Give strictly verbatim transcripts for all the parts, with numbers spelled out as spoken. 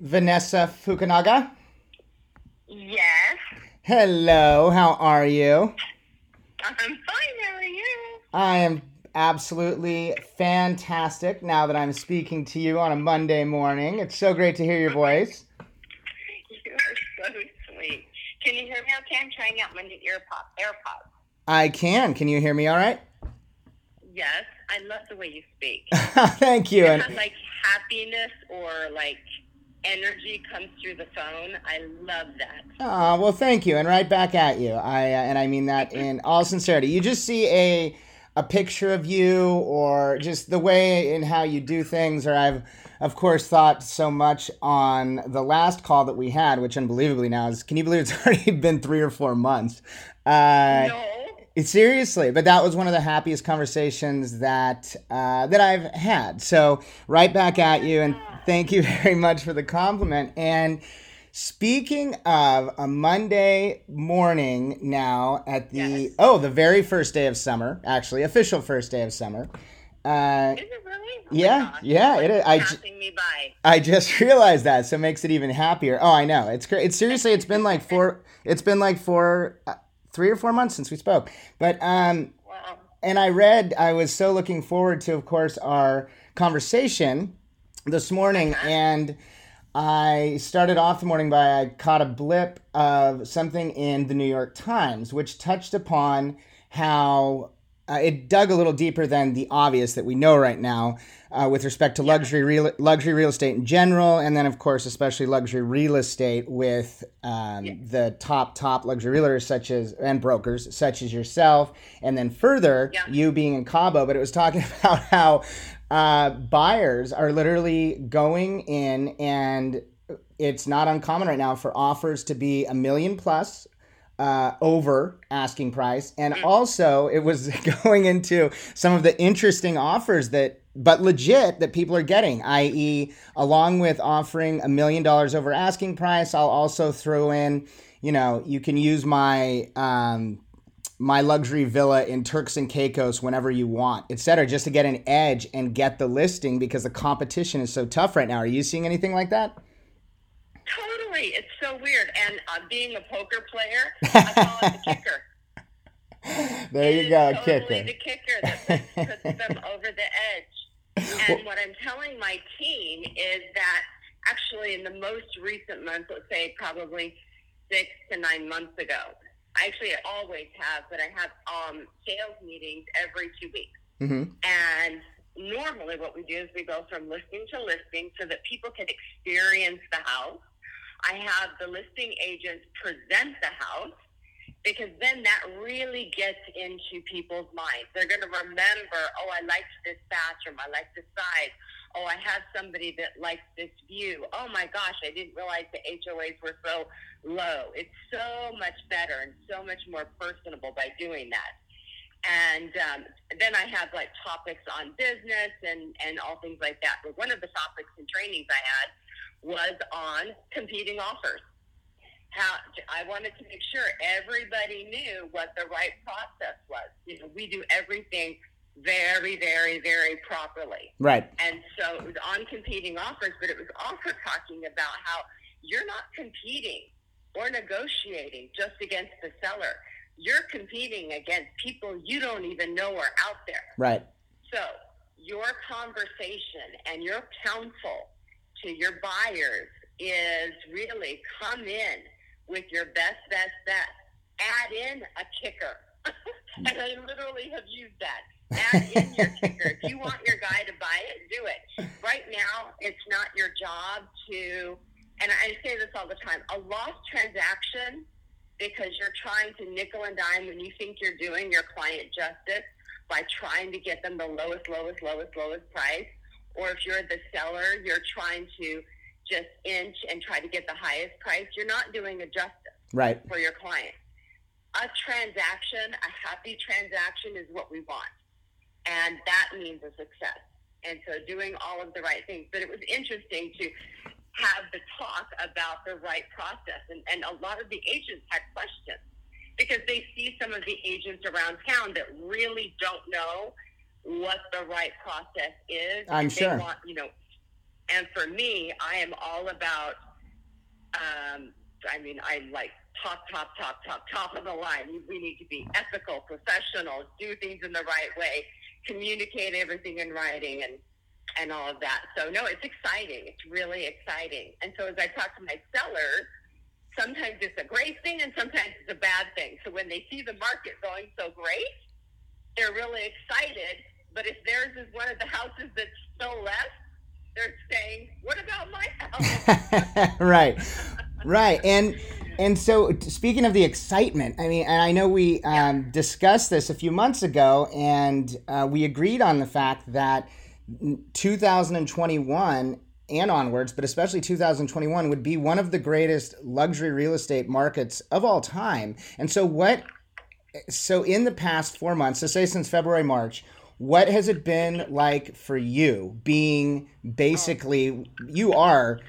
Vanessa Fukunaga? Yes. Hello, how are you? I'm fine, how are you? I am absolutely fantastic now that I'm speaking to you on a Monday morning. It's so great to hear your voice. You are so sweet. Can you hear me okay? I'm trying out my new AirPods. I can. Can you hear me all right? Yes. I love the way you speak. Thank you. It has, like, happiness or, like, energy comes through the phone. I love that. Oh, well, thank you. And right back at you. I uh, and I mean that in all sincerity. You just see a a picture of you or just the way in how you do things. Or I've, of course, thought so much on the last call that we had, which unbelievably now is, can you believe it's already been three or four months? Uh, no. Seriously, but that was one of the happiest conversations that uh, that I've had. So right back at you, and thank you very much for the compliment. And speaking of a Monday morning now at the, yes. oh, the very first day of summer, actually, official first day of summer. Uh, is it really? Oh yeah, yeah. It is. I, passing me by. I just realized that, so it makes it even happier. Oh, I know. It's great. It's seriously, it's been like four, it's been like four... Uh, three or four months since we spoke. But, um, wow. And I read, I was so looking forward to, of course, our conversation this morning. Uh-huh. And I started off the morning by, I caught a blip of something in the New York Times, which touched upon how uh, it dug a little deeper than the obvious that we know right now uh, with respect to yeah. luxury real, luxury real estate in general. And then, of course, especially luxury real estate with um, yeah. the top, top luxury realtors such as and brokers such as yourself. And then further, yeah. you being in Cabo. But it was talking about how uh, buyers are literally going in, and it's not uncommon right now for offers to be a million plus Uh, over asking price. And also it was going into some of the interesting offers that, but legit, that people are getting, that is along with offering a million dollars over asking price, I'll also throw in, you know, you can use my, um, my luxury villa in Turks and Caicos whenever you want, et cetera, just to get an edge and get the listing because the competition is so tough right now. Are you seeing anything like that? Totally. It's so weird. And uh, being a poker player, I call it the kicker. There it you go, totally kicker. It's the kicker that puts, puts them over the edge. And well, what I'm telling my team is that actually in the most recent month, let's say probably six to nine months ago, actually I always have, but I have um, sales meetings every two weeks. Mm-hmm. And normally what we do is we go from listing to listing so that people can experience the house. I have the listing agents present the house because then that really gets into people's minds. They're going to remember, oh, I liked this bathroom. I liked this size. Oh, I have somebody that likes this view. Oh, my gosh, I didn't realize the H O As were so low. It's so much better and so much more personable by doing that. And um, then I have, like, topics on business and, and all things like that. But one of the topics and trainings I had was on competing offers. How I wanted to make sure everybody knew what the right process was. You know, we do everything very, very, very properly. Right. And so it was on competing offers, but it was also talking about how you're not competing or negotiating just against the seller. You're competing against people you don't even know are out there. Right. So your conversation and your counsel to your buyers is really come in with your best, best, best. Add in a kicker. And I literally have used that. Add in your kicker. If you want your guy to buy it, do it. Right now, it's not your job to, and I say this all the time, a lost transaction because you're trying to nickel and dime when you think you're doing your client justice by trying to get them the lowest, lowest, lowest, lowest price. Or if you're the seller, you're trying to just inch and try to get the highest price. You're not doing a justice right for your client. A transaction, a happy transaction is what we want. And that means a success. And so doing all of the right things. But it was interesting to have the talk about the right process. And, and a lot of the agents had questions because they see some of the agents around town that really don't know what the right process is. I'm sure. They want, you know, And for me, I am all about, um, I mean, I like top, top, top, top, top of the line. We need to be ethical, professional, do things in the right way, communicate everything in writing, and, and all of that. So, no, it's exciting. It's really exciting. And so as I talk to my sellers, sometimes it's a great thing and sometimes it's a bad thing. So when they see the market going so great, they're really excited. But if theirs is one of the houses that's still left, they're saying, what about my house? Right, right. And and so speaking of the excitement, I mean, and I know we um, discussed this a few months ago, and uh, we agreed on the fact that two thousand twenty-one and onwards, but especially two thousand twenty-one, would be one of the greatest luxury real estate markets of all time. And so what, so in the past four months, so say since February, March, what has it been like for you being basically, you are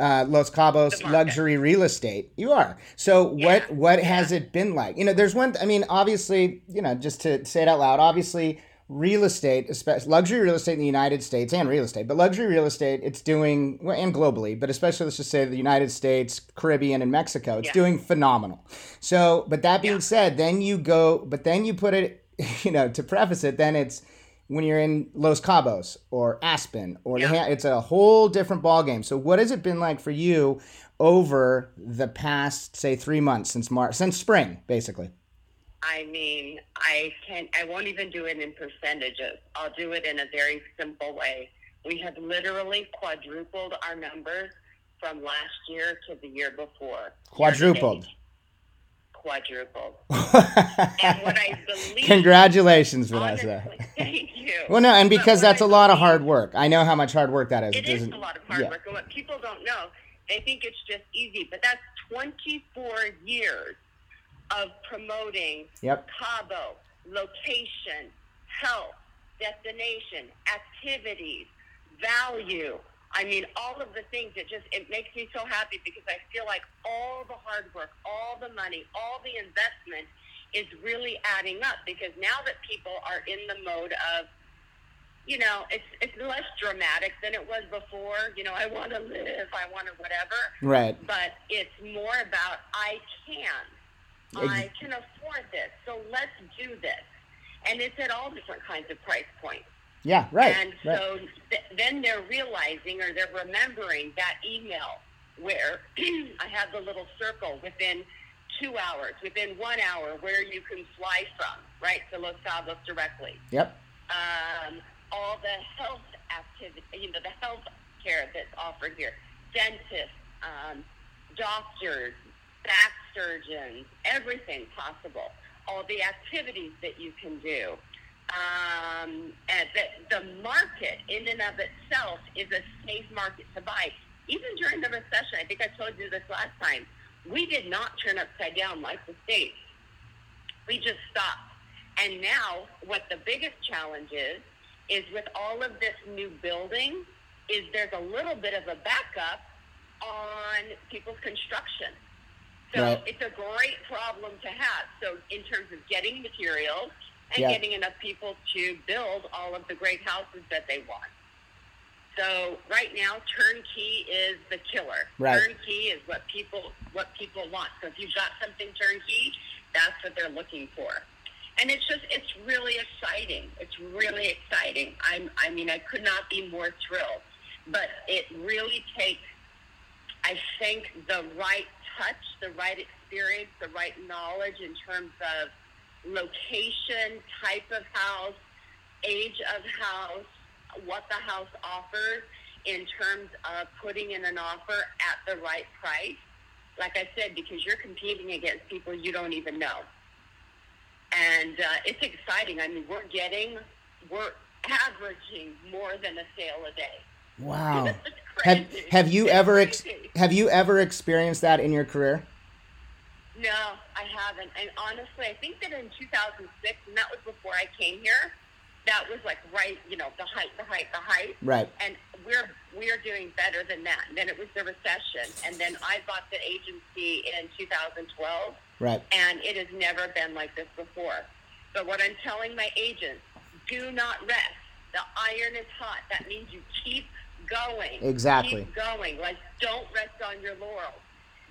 uh, Los Cabos luxury real estate. You are. So what, yeah. what has it been like? You know, there's one, I mean, obviously, you know, just to say it out loud, obviously, real estate, especially luxury real estate in the United States and real estate, but luxury real estate, it's doing, and globally, but especially let's just say the United States, Caribbean, and Mexico, it's yeah. doing phenomenal. So, but that being yeah. said, then you go, but then you put it, you know, to preface it, then it's when you're in Los Cabos or Aspen or yeah. the, it's a whole different ballgame. So what has it been like for you over the past, say, three months since March, since spring, basically? I mean, I can't, I won't even do it in percentages. I'll do it in a very simple way. We have literally quadrupled our numbers from last year to the year before. Quadrupled. Quadrupled. And what I believe. Congratulations, Vanessa. Honestly, thank you. Well, no, and because that's I a lot believe, of hard work. I know how much hard work that is. It, it is a lot of hard yeah. work. And what people don't know, they think it's just easy, but that's twenty-four years. Of promoting yep. Cabo, location, health, destination, activities, value. I mean, all of the things. It just, it makes me so happy because I feel like all the hard work, all the money, all the investment is really adding up, because now that people are in the mode of, you know, it's it's less dramatic than it was before. You know, I want to live, I want to whatever. Right. But it's more about I can. I can afford this, so let's do this. And it's at all different kinds of price points. Yeah, right. And right. so th- then they're realizing, or they're remembering that email where I have the little circle within two hours, within one hour, where you can fly from, right, to Los Cabos directly. Yep. Um, all the health activity, you know, the health care that's offered here, dentists, um, doctors, back surgeons, everything possible, all the activities that you can do. Um, and the, the market in and of itself is a safe market to buy. Even during the recession, I think I told you this last time, we did not turn upside down like the States. We just stopped. And now what the biggest challenge is, is with all of this new building, is there's a little bit of a backup on people's construction. So right. it's a great problem to have. So in terms of getting materials and yeah. getting enough people to build all of the great houses that they want. So right now, turnkey is the killer. Right. Turnkey is what people what people want. So if you've got something turnkey, that's what they're looking for. And it's just, it's really exciting. It's really exciting. I'm, I mean, I could not be more thrilled. But it really takes, I think, the right touch, the right experience, the right knowledge in terms of location, type of house, age of house, what the house offers in terms of putting in an offer at the right price. Like I said, because you're competing against people you don't even know. And uh, it's exciting. I mean, we're getting, we're averaging more than a sale a day. Wow. Have, have you ever ex- have you ever experienced that in your career? No, I haven't. And honestly, I think that in two thousand six, and that was before I came here, that was like right, you know, the height, the height, the height. Right. And we're we're doing better than that. And then it was the recession, and then I bought the agency in two thousand twelve. Right. And it has never been like this before. But what I'm telling my agents, do not rest. The iron is hot. That means you keep going. Exactly. Keep going. Like, don't rest on your laurels.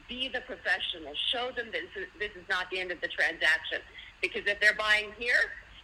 Be the professional. Show them that this is not the end of the transaction. Because if they're buying here,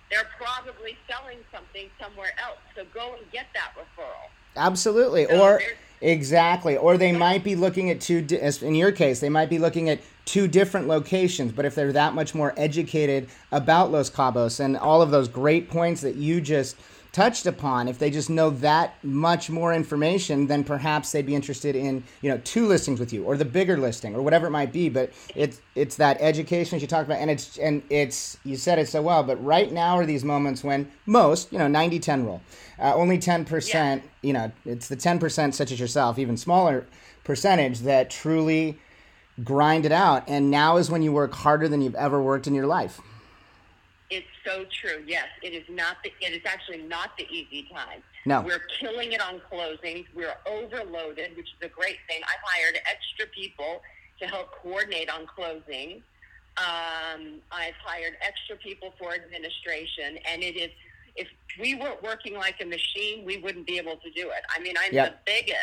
they're probably selling something somewhere else. So go and get that referral. Absolutely. So or exactly. Or they might be looking at two, in your case, they might be looking at two different locations. But if they're that much more educated about Los Cabos and all of those great points that you just touched upon, if they just know that much more information, then perhaps they'd be interested in, you know, two listings with you, or the bigger listing, or whatever it might be. But it's it's that education that you talked about, and it's and it's you said it so well. But right now are these moments when most, you know, ninety ten rule, uh, only ten percent, yeah. you know, it's the ten percent such as yourself, even smaller percentage that truly grind it out. And now is when you work harder than you've ever worked in your life. It's so true. Yes, it is not. The, it is actually not the easy time. No, we're killing it on closings. We're overloaded, which is a great thing. I've hired extra people to help coordinate on closing. Um, I've hired extra people for administration, and it is. If we weren't working like a machine, we wouldn't be able to do it. I mean, I'm yep. the biggest,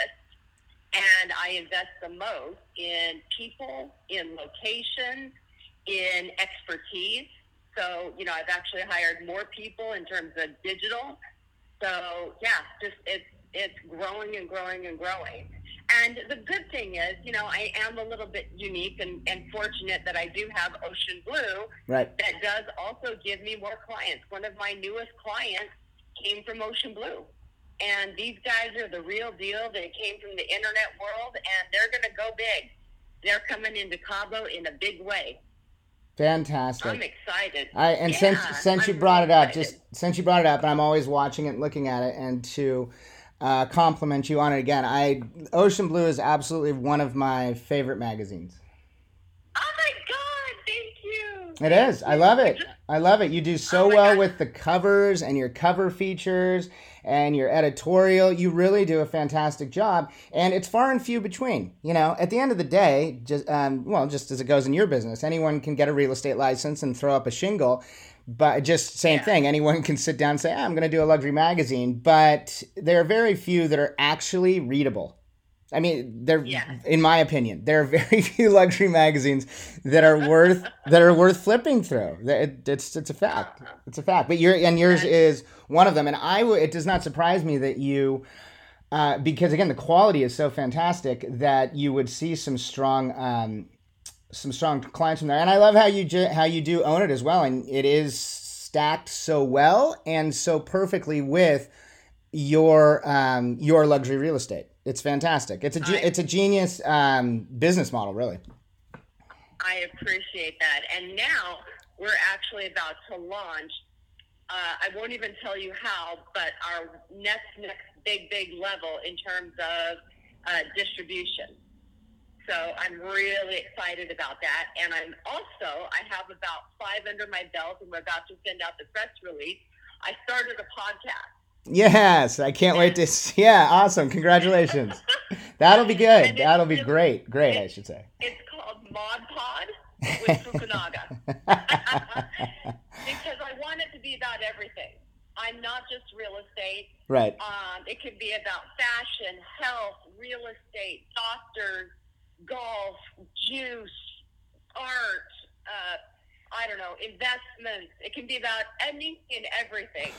and I invest the most in people, in location, in expertise. So, you know, I've actually hired more people in terms of digital. So, yeah, just it's it's growing and growing and growing. And the good thing is, you know, I am a little bit unique and, and fortunate that I do have Ocean Blue. Right. That does also give me more clients. One of my newest clients came from Ocean Blue. And these guys are the real deal. They came from the internet world, and they're going to go big. They're coming into Cabo in a big way. Fantastic. I'm excited. I, and yeah, since since I'm you brought really it up, excited. just since you brought it up, I'm always watching it and looking at it, and to uh, compliment you on it again, I Ocean Blue is absolutely one of my favorite magazines. Oh my God, thank you. It thank is. You. I love it. I love it. You do so oh well God. with the covers and your cover features and your editorial. You really do a fantastic job, and it's far and few between. You know, at the end of the day, just um, well, just as it goes in your business, anyone can get a real estate license and throw up a shingle, but just same yeah. thing. Anyone can sit down and say, ah, "I'm going to do a luxury magazine," but there are very few that are actually readable. I mean, there. Yeah. In my opinion, there are very few luxury magazines that are worth that are worth flipping through. It, it's it's a fact. It's a fact. But your and yours is one of them. And I w- it does not surprise me that you, uh, because again, the quality is so fantastic that you would see some strong um, some strong clients from there. And I love how you ju- how you do own it as well. And it is stacked so well and so perfectly with your um, your luxury real estate. It's fantastic. It's a I, it's a genius um, business model, really. I appreciate that. And now we're actually about to launch. Uh, I won't even tell you how, but our next next big big level in terms of uh, distribution. So I'm really excited about that. And I'm also I have about five under my belt, and we're about to send out the press release. I started a podcast. Yes, I can't wait to see. Yeah, awesome. Congratulations. That'll be good. That'll be great. Great, I should say. It's called Mod Pod with Fukunaga. Because I want it to be about everything. I'm not just real estate. Right. Um, it could be about fashion, health, real estate, doctors, golf, juice, art, uh, I don't know, investments. It can be about anything and everything.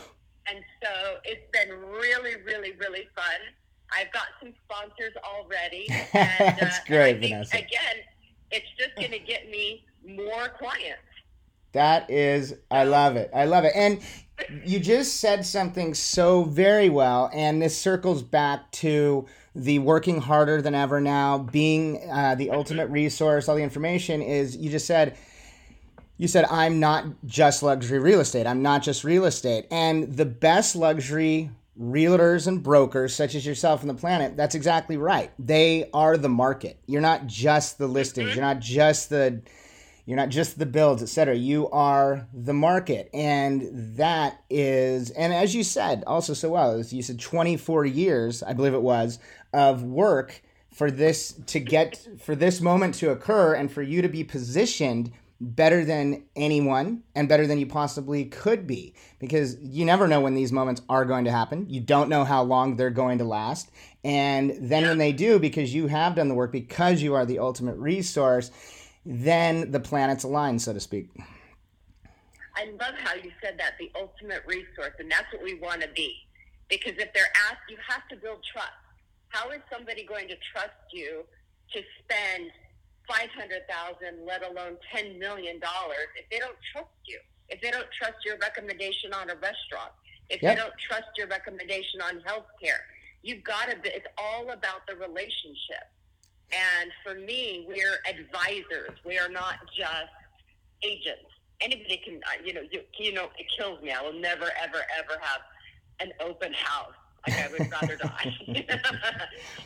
And so it's been really, really, really fun. I've got some sponsors already. And, That's uh, great, and I Vanessa. Think, again, it's just going to get me more clients. That is, I love it. I love it. And you just said something so very well, and this circles back to the working harder than ever now, being uh, the ultimate resource. All the information is, you just said, You said, I'm not just luxury real estate. I'm not just real estate. And the best luxury realtors and brokers, such as yourself on the planet, that's exactly right. They are the market. You're not just the listings. You're not just the, you're not just the builds, et cetera. You are the market. And that is, and as you said also so well, you said twenty-four years, I believe it was, of work for this to get, for this moment to occur and for you to be positioned better than anyone and better than you possibly could be, because you never know when these moments are going to happen. You don't know how long they're going to last. And then when they do, because you have done the work, because you are the ultimate resource, then the planets align, so to speak. I love how you said that, the ultimate resource, and that's what we want to be. Because if they're asked, you have to build trust. How is somebody going to trust you to spend five hundred thousand dollars, let alone ten million dollars, if they don't trust you, if they don't trust your recommendation on a restaurant, if yep. they don't trust your recommendation on healthcare? You've got to, it's all about the relationship. And for me, we're advisors. We are not just agents. Anybody can, you know, you, you know, it kills me. I will never, ever, ever have an open house. Like, I would rather die.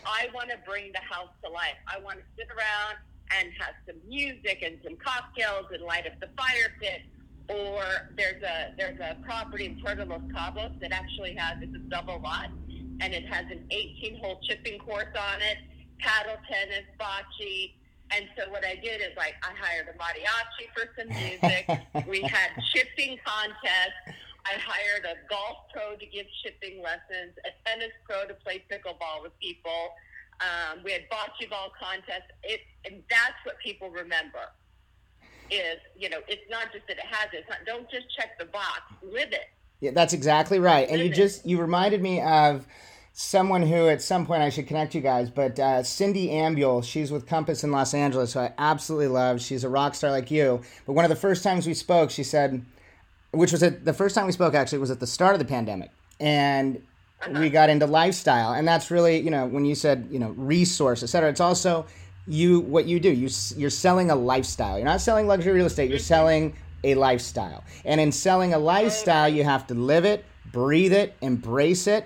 I want to bring the house to life. I want to sit around and have some music and some cocktails and light up the fire pit. Or there's a there's a property in Puerto Los Cabos that actually has, it's a double lot, and it has an eighteen-hole chipping course on it, paddle tennis, bocce. And so what I did is, like, I hired a mariachi for some music. We had chipping contests. I hired a golf pro to give chipping lessons, a tennis pro to play pickleball with people. Um, we had bocce ball contests. It, and that's what people remember is, you know, it's not just that it has it. It's not, don't just check the box. Live it. Yeah, that's exactly right. And live you just, it. you reminded me of someone who at some point I should connect you guys, but uh, Cindy Ambule, she's with Compass in Los Angeles, who I absolutely love. She's a rock star like you. But one of the first times we spoke, she said, which was at the first time we spoke, actually, was at the start of the pandemic. And we got into lifestyle. And that's really, you know, when you said, you know, resource, et cetera, it's also you, what you do. You, you're selling a lifestyle. You're not selling luxury real estate. You're selling a lifestyle. And in selling a lifestyle, you have to live it, breathe it, embrace it,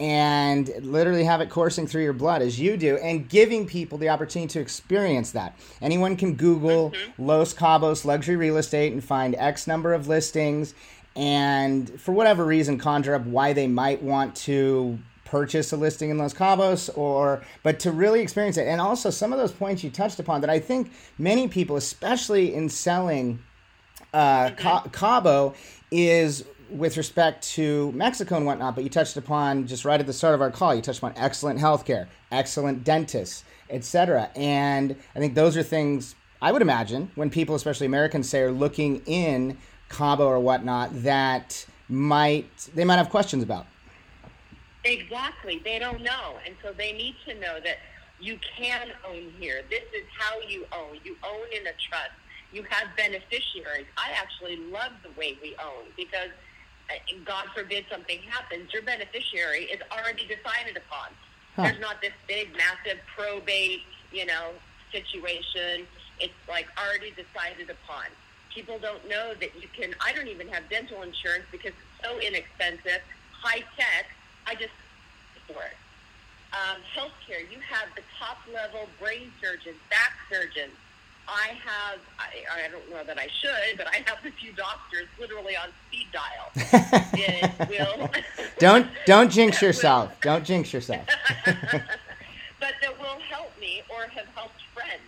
and literally have it coursing through your blood as you do, and giving people the opportunity to experience that. Anyone can Google mm-hmm. Los Cabos luxury real estate and find X number of listings, and for whatever reason conjure up why they might want to purchase a listing in Los Cabos, or but to really experience it. And also some of those points you touched upon that I think many people, especially in selling uh, mm-hmm. Ca- Cabo, is with respect to Mexico and whatnot, but you touched upon just right at the start of our call, you touched upon excellent healthcare, excellent dentists, et cetera. And I think those are things I would imagine when people, especially Americans, say are looking in Cabo or whatnot, that might, they might have questions about. Exactly. They don't know. And so they need to know that you can own here. This is how you own. You own in a trust. You have beneficiaries. I actually love the way we own, because God forbid something happens, your beneficiary is already decided upon. Huh. There's not this big, massive probate, you know, situation. It's like already decided upon. People don't know that you can, I don't even have dental insurance because it's so inexpensive, high tech, I just for it. Um, healthcare, you have the top level brain surgeons, back surgeons. I have, I, I don't know that I should, but I have a few doctors literally on speed dial. It will. Don't, don't jinx yourself. Will, don't jinx yourself. But that will help me, or have helped friends.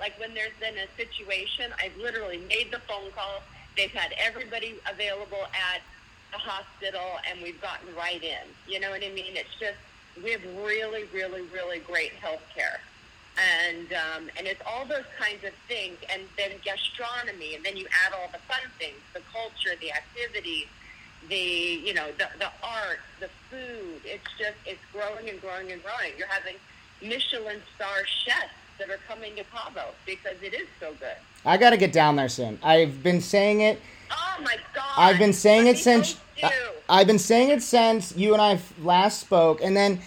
Like when there's been a situation, I've literally made the phone call. They've had everybody available at the hospital, and we've gotten right in. You know what I mean? It's just, we have really, really, really great health care. And um, and it's all those kinds of things, and then gastronomy, and then you add all the fun things, the culture, the activities, the, you know, the, the art, the food. It's just, it's growing and growing and growing. You're having Michelin star chefs that are coming to Cabo because it is so good. I got to get down there soon. I've been saying it. Oh my God. I've been saying Let it since. I, I've been saying it since you and I last spoke, and then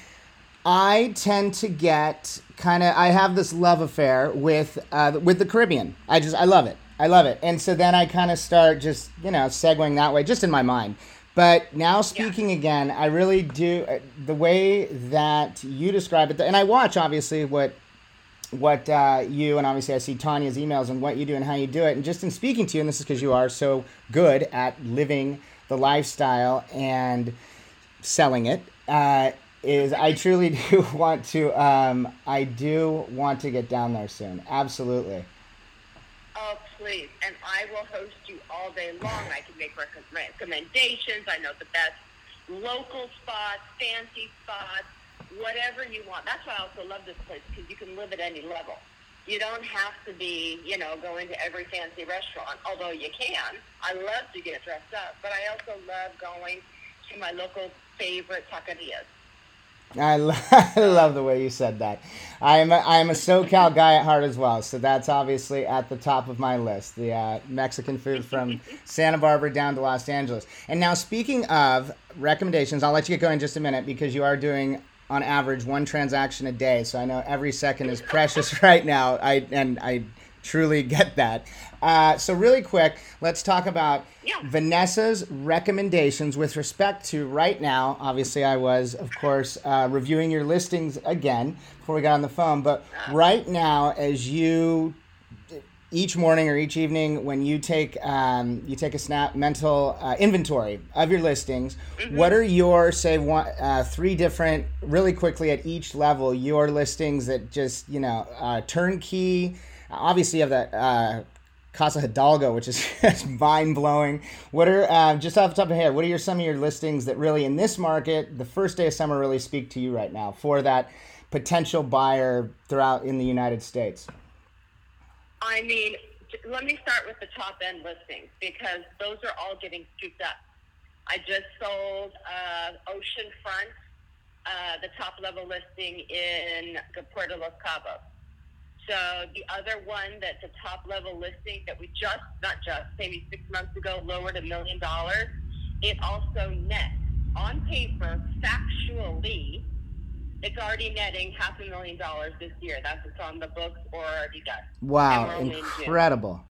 I tend to get kind of, I have this love affair with uh, with the Caribbean. I just, I love it. I love it. And so then I kind of start just, you know, segueing that way, just in my mind. But now speaking yeah. again, I really do, uh, the way that you describe it, and I watch obviously what what uh, you, and obviously I see Tanya's emails and what you do and how you do it. And just in speaking to you, and this is because you are so good at living the lifestyle and selling it, uh, is I truly do want to, um, I do want to get down there soon. Absolutely. Oh, please. And I will host you all day long. I can make recommendations. I know the best local spots, fancy spots, whatever you want. That's why I also love this place, because you can live at any level. You don't have to be, you know, going to every fancy restaurant, although you can. I love to get dressed up, but I also love going to my local favorite taquerias. I, lo- I love the way you said that. I am a, I am a SoCal guy at heart as well, so that's obviously at the top of my list, the uh, Mexican food from Santa Barbara down to Los Angeles. And now, speaking of recommendations, I'll let you get going in just a minute, because you are doing, on average, one transaction a day, so I know every second is precious right now, I and I truly get that. Uh, so really quick, let's talk about yeah. Vanessa's recommendations with respect to right now. Obviously, I was, of course, uh, reviewing your listings again before we got on the phone, but right now, as you each morning or each evening, when you take um, you take a snap mental uh, inventory of your listings, mm-hmm. what are your, say, one, uh, three different, really quickly at each level, your listings that just, you know, uh, turnkey? Obviously, you have that uh, Casa Hidalgo, which is mind-blowing. What are, uh, just off the top of your head, what are your, some of your listings that really, in this market, the first day of summer, really speak to you right now for that potential buyer throughout in the United States? I mean, let me start with the top-end listings, because those are all getting scooped up. I just sold uh, Oceanfront, uh, the top-level listing in Puerto Los Cabos. So the other one that's a top-level listing that we just, not just, maybe six months ago, lowered a million dollars, it also nets. On paper, factually, it's already netting half a million dollars this year. That's what's on the books or already done. Wow, incredible.